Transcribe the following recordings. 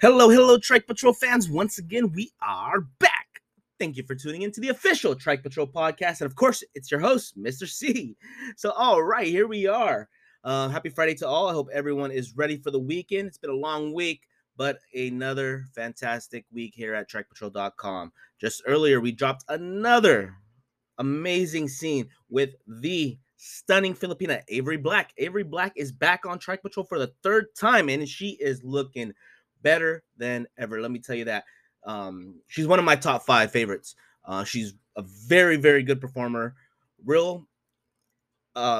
Hello, Trike Patrol fans. Once again, we are back. Thank you for tuning into the official Trike Patrol podcast. And of course, it's your host, Mr. C. So, all right, here we are. Happy Friday to all. I hope everyone is ready for the weekend. It's been a long week, but another fantastic week here at TrikePatrol.com. Just earlier, we dropped another amazing scene with the stunning Filipina, Avery Black. Avery Black is back on Trike Patrol for the third time, and she is looking better than ever. Let me tell you that. She's one of my top five favorites. She's a very, very good performer. Real,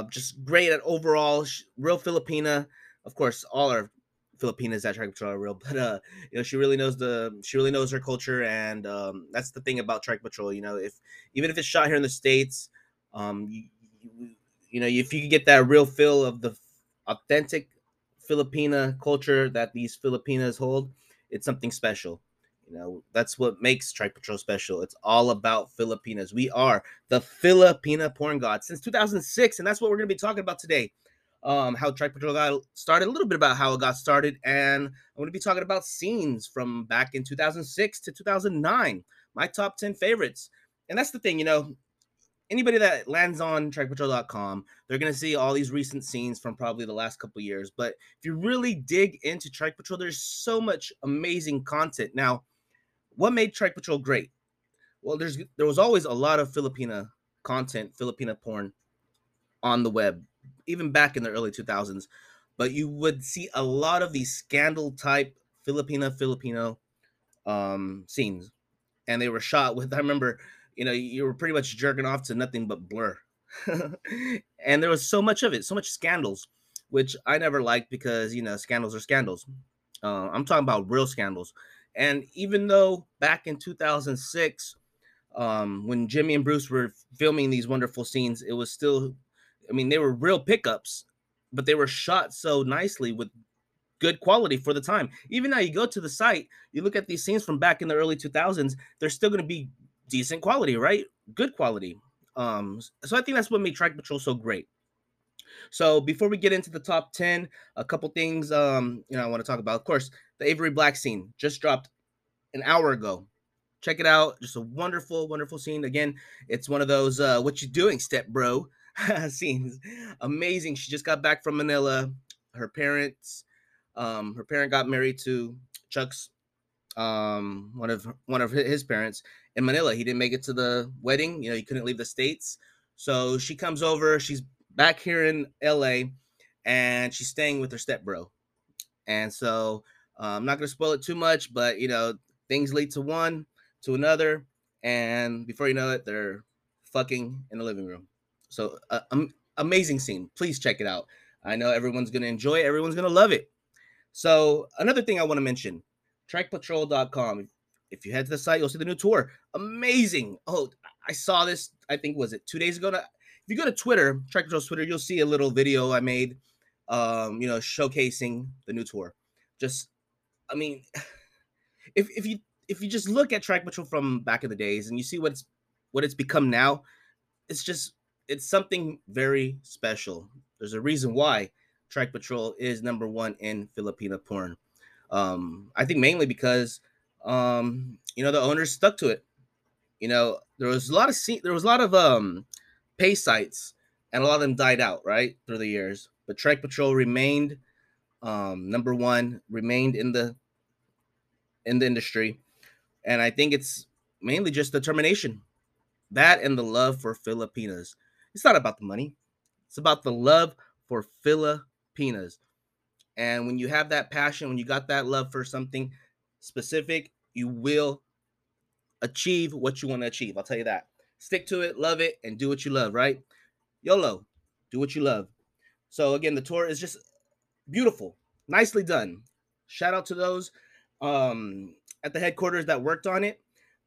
just great at overall. Real Filipina. Of course, all our Filipinas at Trike Patrol are real, but you know, she really knows her culture, and that's the thing about Trike Patrol. You know, even if it's shot here in the States, you know, if you could get that real feel of the authentic Filipina culture that these Filipinas hold, it's something special. You know, that's what makes Trike Patrol special. It's all about Filipinas. We are the Filipina porn god since 2006, and that's what we're going to be talking about today. How Trike Patrol got started, a little bit about how it got started, and I'm going to be talking about scenes from back in 2006 to 2009, my top 10 favorites. And that's the thing, you know, anybody that lands on TrikePatrol.com, they're going to see all these recent scenes from probably the last couple of years. But if you really dig into Trike Patrol, there's so much amazing content. Now, what made Trike Patrol great? Well, there was always a lot of Filipina content, Filipina porn on the web, even back in the early 2000s. But you would see a lot of these scandal-type Filipino scenes. And they were shot with, I remember, you know, you were pretty much jerking off to nothing but blur. And there was so much of it, so much scandals, which I never liked because, you know, scandals are scandals. I'm talking about real scandals. And even though back in 2006, when Jimmy and Bruce were filming these wonderful scenes, it was still, I mean, they were real pickups, but they were shot so nicely with good quality for the time. Even now, you go to the site, you look at these scenes from back in the early 2000s, they're still going to be decent quality, right? Good quality. So I think that's what made Trike Patrol so great. So before we get into the top 10, a couple things you know, I want to talk about. Of course, the Avery Black scene just dropped an hour ago. Check it out. Just a wonderful, wonderful scene. Again, it's one of those what you doing, step bro scenes. Amazing. She just got back from Manila. Her parent got married to Chuck's one of his parents in Manila. He didn't make it to the wedding. You know, he couldn't leave the States. So she comes over. She's back here in LA, and she's staying with her stepbro. And so I'm not going to spoil it too much, but, you know, things lead to one, to another. And before you know it, they're fucking in the living room. So amazing scene. Please check it out. I know everyone's going to enjoy it. Everyone's going to love it. So another thing I want to mention, TrikePatrol.com. If you head to the site, you'll see the new tour. Amazing. Oh, I saw this, I think, was it 2 days ago? If you go to Twitter, Trike Patrol's Twitter, you'll see a little video I made, you know, showcasing the new tour. Just, I mean, if you just look at Trike Patrol from back in the days and you see what it's become now, it's something very special. There's a reason why Trike Patrol is number one in Filipina porn. I think mainly because, you know, the owners stuck to it. You know, there was a lot of pay sites, and a lot of them died out, right, through the years. But Trike Patrol remained number one, remained in the industry, and I think it's mainly just determination, that and the love for Filipinas. It's not about the money; it's about the love for Filipinas. And when you have that passion, when you got that love for something specific, you will achieve what you want to achieve. I'll tell you that. Stick to it, love it, and do what you love, right? YOLO, do what you love. So, again, the tour is just beautiful, nicely done. Shout out to those at the headquarters that worked on it.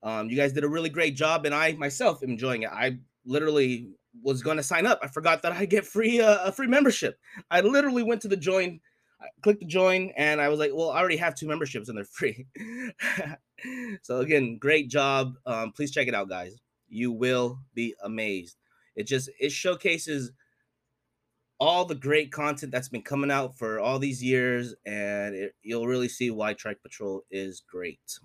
You guys did a really great job, and I myself am enjoying it. I literally was going to sign up. I forgot that I get a free membership. I literally went to the join. I clicked the join, and I was like, well, I already have two memberships, and they're free. So, again, great job. Please check it out, guys. You will be amazed. It showcases all the great content that's been coming out for all these years, and you'll really see why Trike Patrol is great.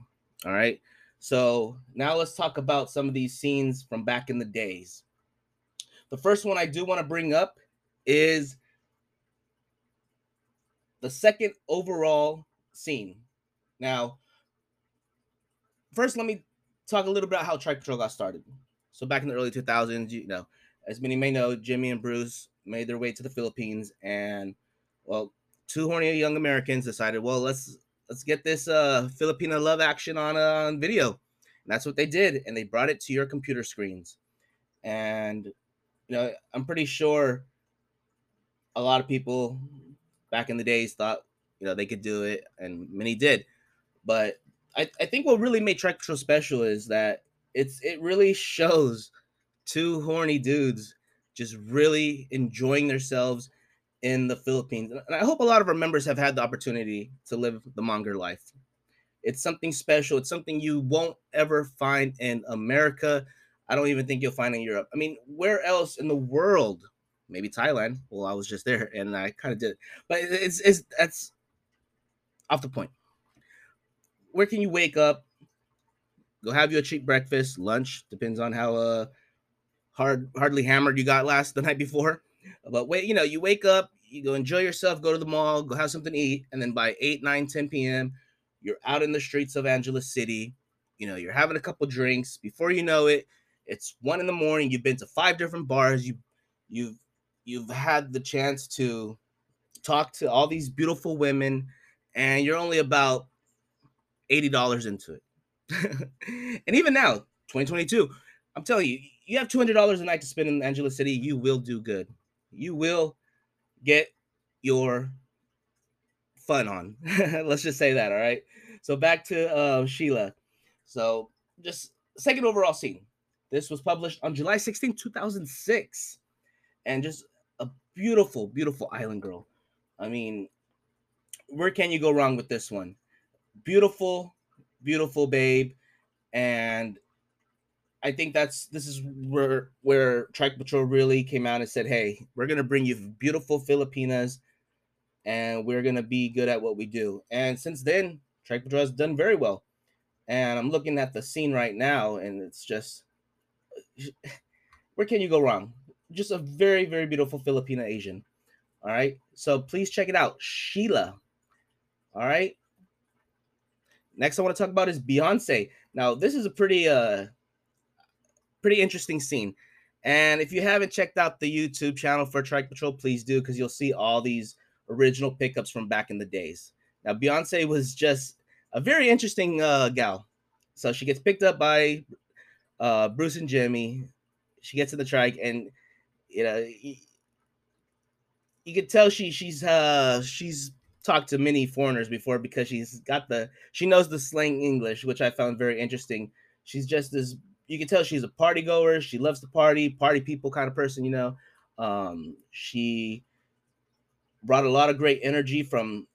All right. So now let's talk about some of these scenes from back in the days. The first one I do want to bring up is the second overall scene. Now, first, let me talk a little bit about how Trike Patrol got started. So back in the early 2000s, you know, as many may know, Jimmy and Bruce made their way to the Philippines, and, well, two horny young Americans decided, well, let's get this Filipina love action on video. And that's what they did, and they brought it to your computer screens. And, you know, I'm pretty sure a lot of people back in the days thought, you know, they could do it, and many did. But I think what really made Trike Patrol special is that it really shows two horny dudes just really enjoying themselves in the Philippines. And I hope a lot of our members have had the opportunity to live the monger life. It's something special. It's something you won't ever find in America. I don't even think you'll find in Europe. I mean, where else in the world? Maybe Thailand. Well, I was just there, and I kind of did it. But that's off the point. Where can you wake up, go have you a cheap breakfast, lunch, depends on how hardly hammered you got the night before. But wait, you know, you wake up, you go enjoy yourself, go to the mall, go have something to eat, and then by 8, 9, 10 p.m., you're out in the streets of Angeles City. You know, you're having a couple drinks. Before you know it, it's 1 in the morning. You've been to 5 different bars. You've had the chance to talk to all these beautiful women, and you're only about $80 into it. And even now, 2022, I'm telling you, you have $200 a night to spend in Angeles City, you will do good. You will get your fun on. Let's just say that, all right? So back to Sheila. So just second overall scene. This was published on July 16, 2006. And just a beautiful, beautiful island girl. I mean, where can you go wrong with this one? Beautiful, beautiful babe. And I think this is where Trike Patrol really came out and said, hey, we're going to bring you beautiful Filipinas, and we're going to be good at what we do. And since then, Trike Patrol has done very well. And I'm looking at the scene right now, and it's just, where can you go wrong? Just a very, very beautiful Filipina Asian. All right. So please check it out. Sheila. All right. Next I want to talk about is Beyonce. Now, this is a pretty interesting scene. And if you haven't checked out the YouTube channel for Trike Patrol, please do, because you'll see all these original pickups from back in the days. Now, Beyonce was just a very interesting gal. So she gets picked up by Bruce and Jimmy. She gets in the trike, and, you know, you could tell she's talked to many foreigners before, because she knows the slang English, which I found very interesting. She's just this, you can tell she's a party goer. She loves to party people kind of person, you know. She brought a lot of great energy from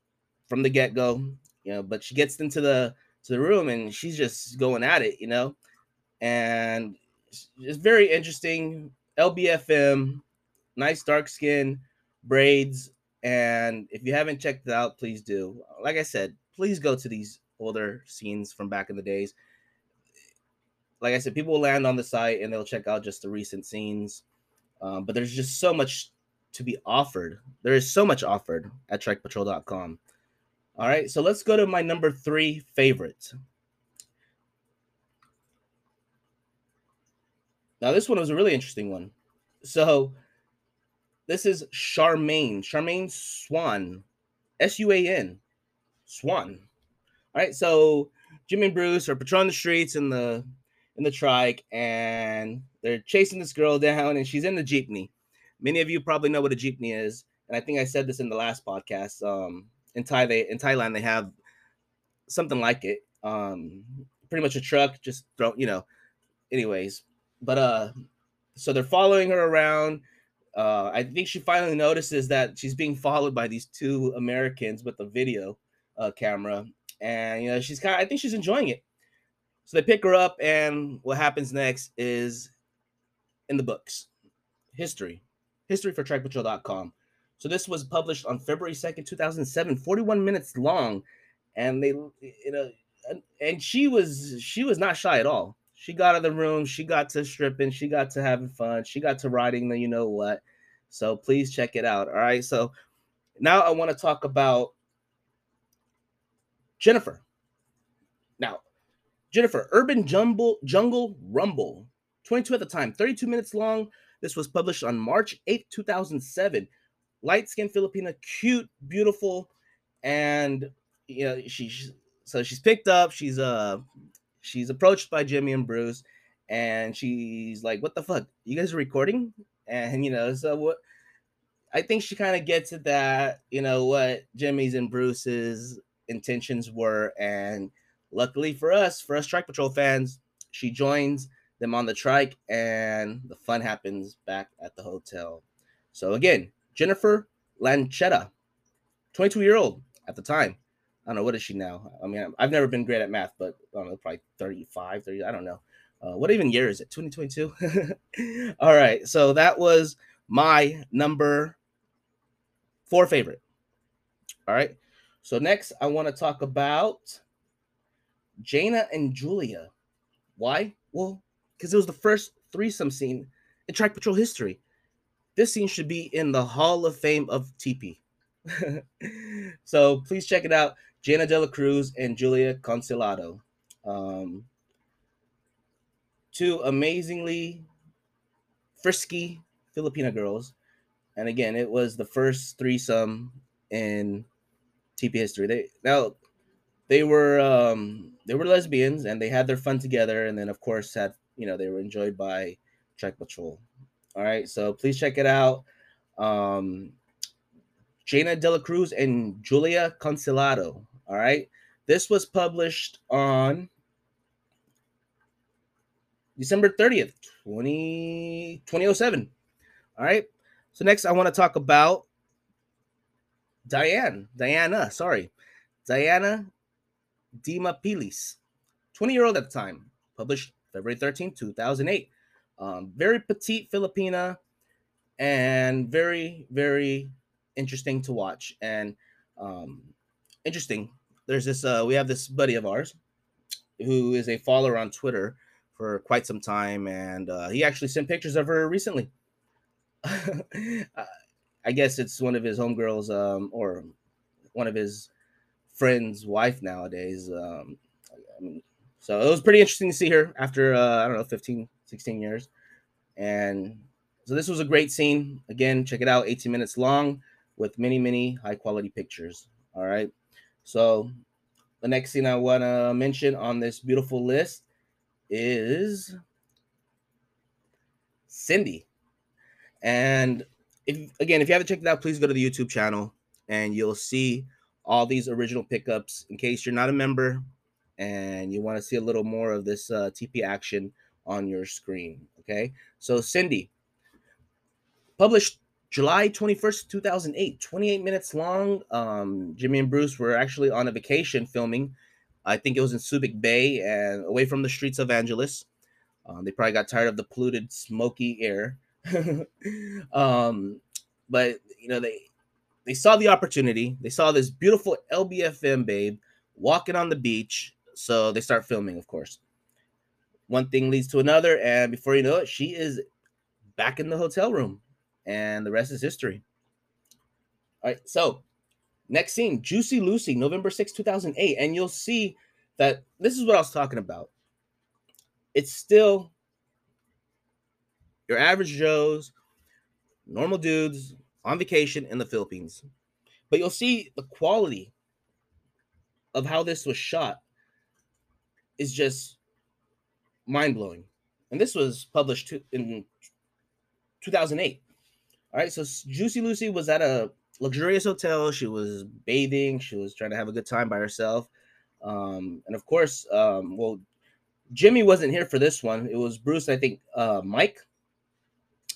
the get-go, you know, but she gets into the room, and she's just going at it, you know, and it's very interesting. LBFM, nice dark skin, braids. And if you haven't checked it out, please do. Like I said, please go to these older scenes from back in the days. Like I said, people will land on the site and they'll check out just the recent scenes. But there's just so much to be offered. There is so much offered at TrikePatrol.com. All right, so let's go to my number 3 favorite. Now, this one was a really interesting one. So this is Charmaine Swan, S-U-A-N, Swan. All right, so Jimmy and Bruce are patrolling the streets in the trike, and they're chasing this girl down, and she's in the jeepney. Many of you probably know what a jeepney is, and I think I said this in the last podcast. In Thailand, they have something like it. Pretty much a truck, just throw, you know. Anyways, but so they're following her around. I think she finally notices that she's being followed by these two Americans with a video camera, and, you know, I think she's enjoying it. So they pick her up, and what happens next is in the books, history for TrikePatrol.com. So this was published on February 2nd, 2007, 41 minutes long. And they, you know, and she was not shy at all. She got out of the room. She got to stripping. She got to having fun. She got to riding the, you know what. So please check it out. All right. So now I want to talk about Jennifer. Now, Jennifer, Urban Jungle Rumble, 22 at the time, 32 minutes long. This was published on March 8th, 2007. Light-skinned Filipina, cute, beautiful, and you know she's picked up. She's approached by Jimmy and Bruce, and she's like, "What the fuck? You guys are recording?" And you know, so what? I think she kind of gets at that, you know, what Jimmy's and Bruce's intentions were, and luckily for us Trike Patrol fans, she joins them on the trike, and the fun happens back at the hotel. So again, Jennifer Lanchetta, 22-year-old at the time. I don't know, what is she now? I mean, I've never been great at math, but I don't know, probably 35, 30, I don't know. What even year is it? 2022? All right, so that was my number 4 favorite. All right, so next I want to talk about Jana and Julia. Why? Well, because it was the first threesome scene in Trike Patrol history. This scene should be in the Hall of Fame of TP. So please check it out. Jana Dela Cruz and Julia Consolado. Two amazingly frisky Filipina girls. And again, it was the first threesome in TP history. They were lesbians, and they had their fun together, and then of course had, you know, they were enjoyed by Trike Patrol. All right, so please check it out. Jana Dela Cruz and Julia Consolado. All right, this was published on December 30th, 2007. All right, so next I want to talk about Diana Dimapilis, 20-year-old at the time, published February 13th, 2008. Very petite Filipina, and very, very interesting to watch. And interesting, there's this, we have this buddy of ours who is a follower on Twitter for quite some time, and he actually sent pictures of her recently. I guess it's one of his homegirls, or one of his friend's wife nowadays. I mean, so it was pretty interesting to see her after, I don't know, 15, 16 years. And so this was a great scene. Again, check it out. 18 minutes long with many, many high-quality pictures. All right. So the next scene I want to mention on this beautiful list is Cindy. And, if you haven't checked it out, please go to the YouTube channel, and you'll see all these original pickups in case you're not a member and you want to see a little more of this TP action on your screen. Okay, so Cindy, published July 21st, 2008, 28 minutes long. Jimmy and Bruce were actually on a vacation filming. I think it was in Subic Bay and away from the streets of Angeles. They probably got tired of the polluted, smoky air. But, you know, they saw the opportunity. They saw this beautiful LBFM babe walking on the beach, so they start filming, of course. One thing leads to another, and before you know it, she is back in the hotel room, and the rest is history. All right, so next scene, Juicy Lucy, November 6, 2008, and you'll see that this is what I was talking about. It's still your average Joes, normal dudes, on vacation in the Philippines. But you'll see the quality of how this was shot is just mind-blowing. And this was published in 2008. All right, so Juicy Lucy was at a luxurious hotel. She was bathing. She was trying to have a good time by herself. And of course, well, Jimmy wasn't here for this one. It was Bruce, I think, Mike.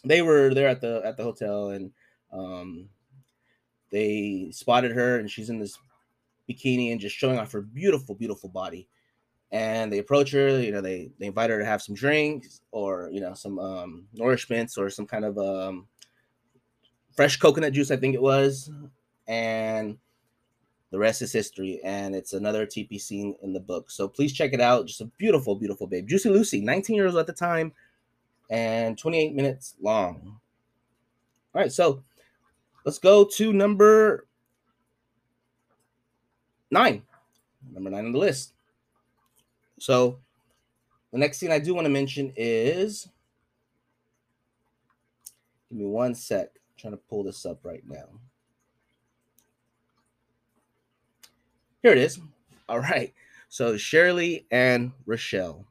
They were there at the hotel, and they spotted her, and she's in this bikini and just showing off her beautiful, beautiful body. And they approach her, you know, they invite her to have some drinks, or, you know, some nourishments, or some kind of fresh coconut juice, I think it was, and the rest is history. And it's another TP scene in the book, so please check it out. Just a beautiful, beautiful babe. Juicy Lucy, 19 years old at the time, and 28 minutes long. All right, so let's go to number 9. Number 9 on the list. So the next scene I do want to mention is, give me one sec. I'm trying to pull this up right now. Here it is. All right. So Shirley and Rochelle.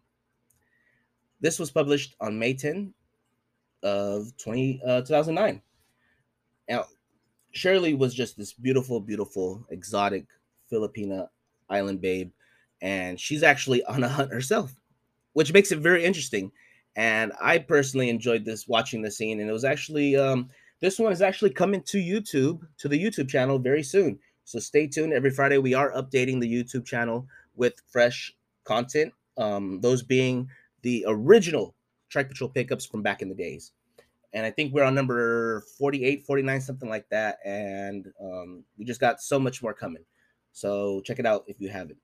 This was published on May 10 of 2009. Now, Shirley was just this beautiful, beautiful, exotic Filipina island babe. And she's actually on a hunt herself, which makes it very interesting. And I personally enjoyed this, watching the scene. And it was actually, this one is actually coming to YouTube, to the YouTube channel very soon. So stay tuned. Every Friday, we are updating the YouTube channel with fresh content. Those being the original Trike Patrol pickups from back in the days. And I think we're on number 48, 49, something like that. And we just got so much more coming. So check it out if you haven't.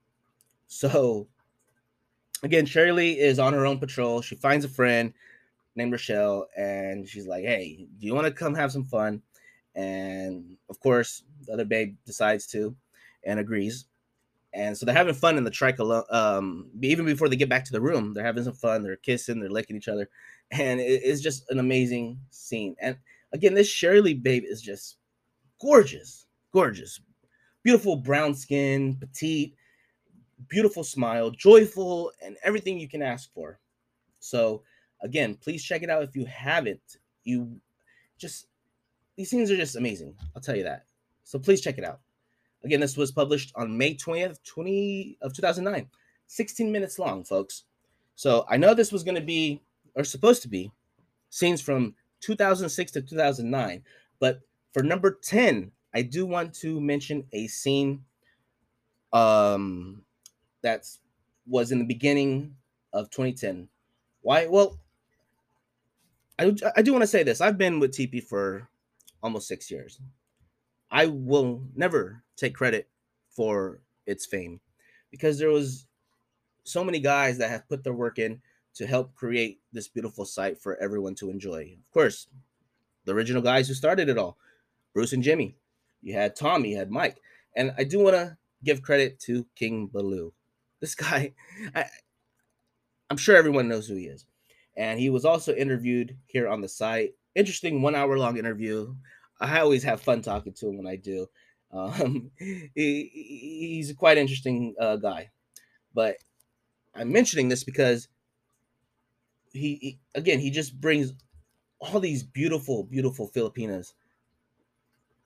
So again, Shirley is on her own patrol. She finds a friend named Rochelle, and she's like, hey, do you want to come have some fun? And of course, the other babe decides to and agrees. And so they're having fun in the trike alone. Even before they get back to the room, they're having some fun. They're kissing, they're licking each other. And it's just an amazing scene. And again, this Shirley babe is just gorgeous, gorgeous, beautiful brown skin, petite, beautiful smile, joyful, and everything you can ask for. So again, please check it out if you haven't. These scenes are just amazing. I'll tell you that. So please check it out. Again, this was published on May 20th, 2009, 16 minutes long, folks. So I know this was going to be, or supposed to be, scenes from 2006 to 2009. But for number 10, I do want to mention a scene that was in the beginning of 2010. Why? Well, I do want to say this. I've been with TP for almost 6 years. I will never take credit for its fame, because there was so many guys that have put their work in to help create this beautiful site for everyone to enjoy. Of course, the original guys who started it all, Bruce and Jimmy. You had Tommy, you had Mike. And I do want to give credit to King Balou. This guy, I'm sure everyone knows who he is. And he was also interviewed here on the site. Interesting 1-hour-long interview. I always have fun talking to him when I do. He's a quite interesting guy. But I'm mentioning this because he just brings all these beautiful, beautiful Filipinas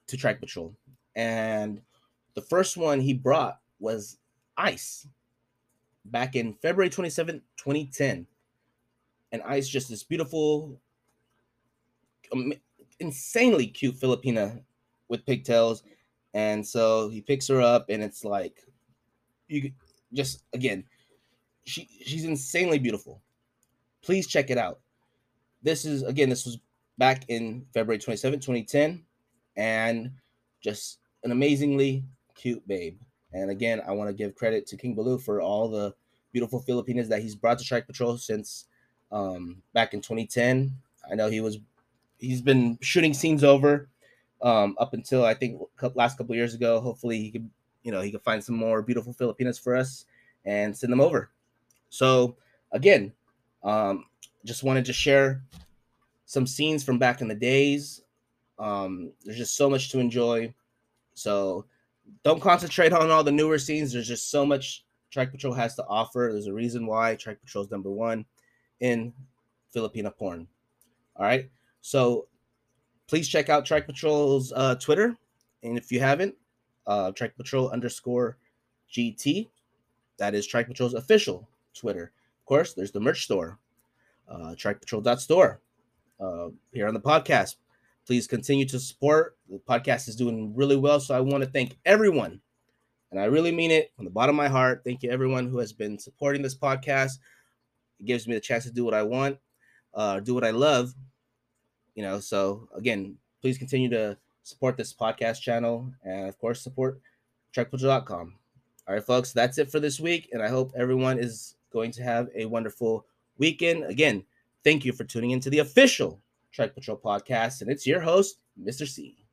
to Trike Patrol. And the first one he brought was ICE back in February 27th, 2010. And ICE, just this beautiful, insanely cute Filipina with pigtails. And so he picks her up, and it's like, you just, again, she's insanely beautiful. Please check it out. This was back in February 27, 2010, and just an amazingly cute babe. And again, I want to give credit to King Balou for all the beautiful Filipinas that he's brought to Trike Patrol since back in 2010. I know he's been shooting scenes over up until, I think, last couple of years ago. Hopefully he could find some more beautiful Filipinas for us and send them over. So again, just wanted to share some scenes from back in the days. There's just so much to enjoy. So don't concentrate on all the newer scenes. There's just so much Trike Patrol has to offer. There's a reason why Trike Patrol is number one in Filipina porn. All right. So please check out Trike Patrol's Twitter. And if you haven't, TrikePatrol_GT. That is Trike Patrol's official Twitter. Of course, there's the merch store, TrikePatrol.store, here on the podcast. Please continue to support. The podcast is doing really well, so I want to thank everyone, and I really mean it from the bottom of my heart. Thank you, everyone who has been supporting this podcast. It gives me the chance to do what I want, do what I love. So again, Please continue to support this podcast channel and, of course, support TrikePatrol.com. All right, folks, that's it for this week, and I hope everyone is going to have a wonderful weekend. Again, thank you for tuning into the official Trike Patrol podcast, and it's your host, Mr. C.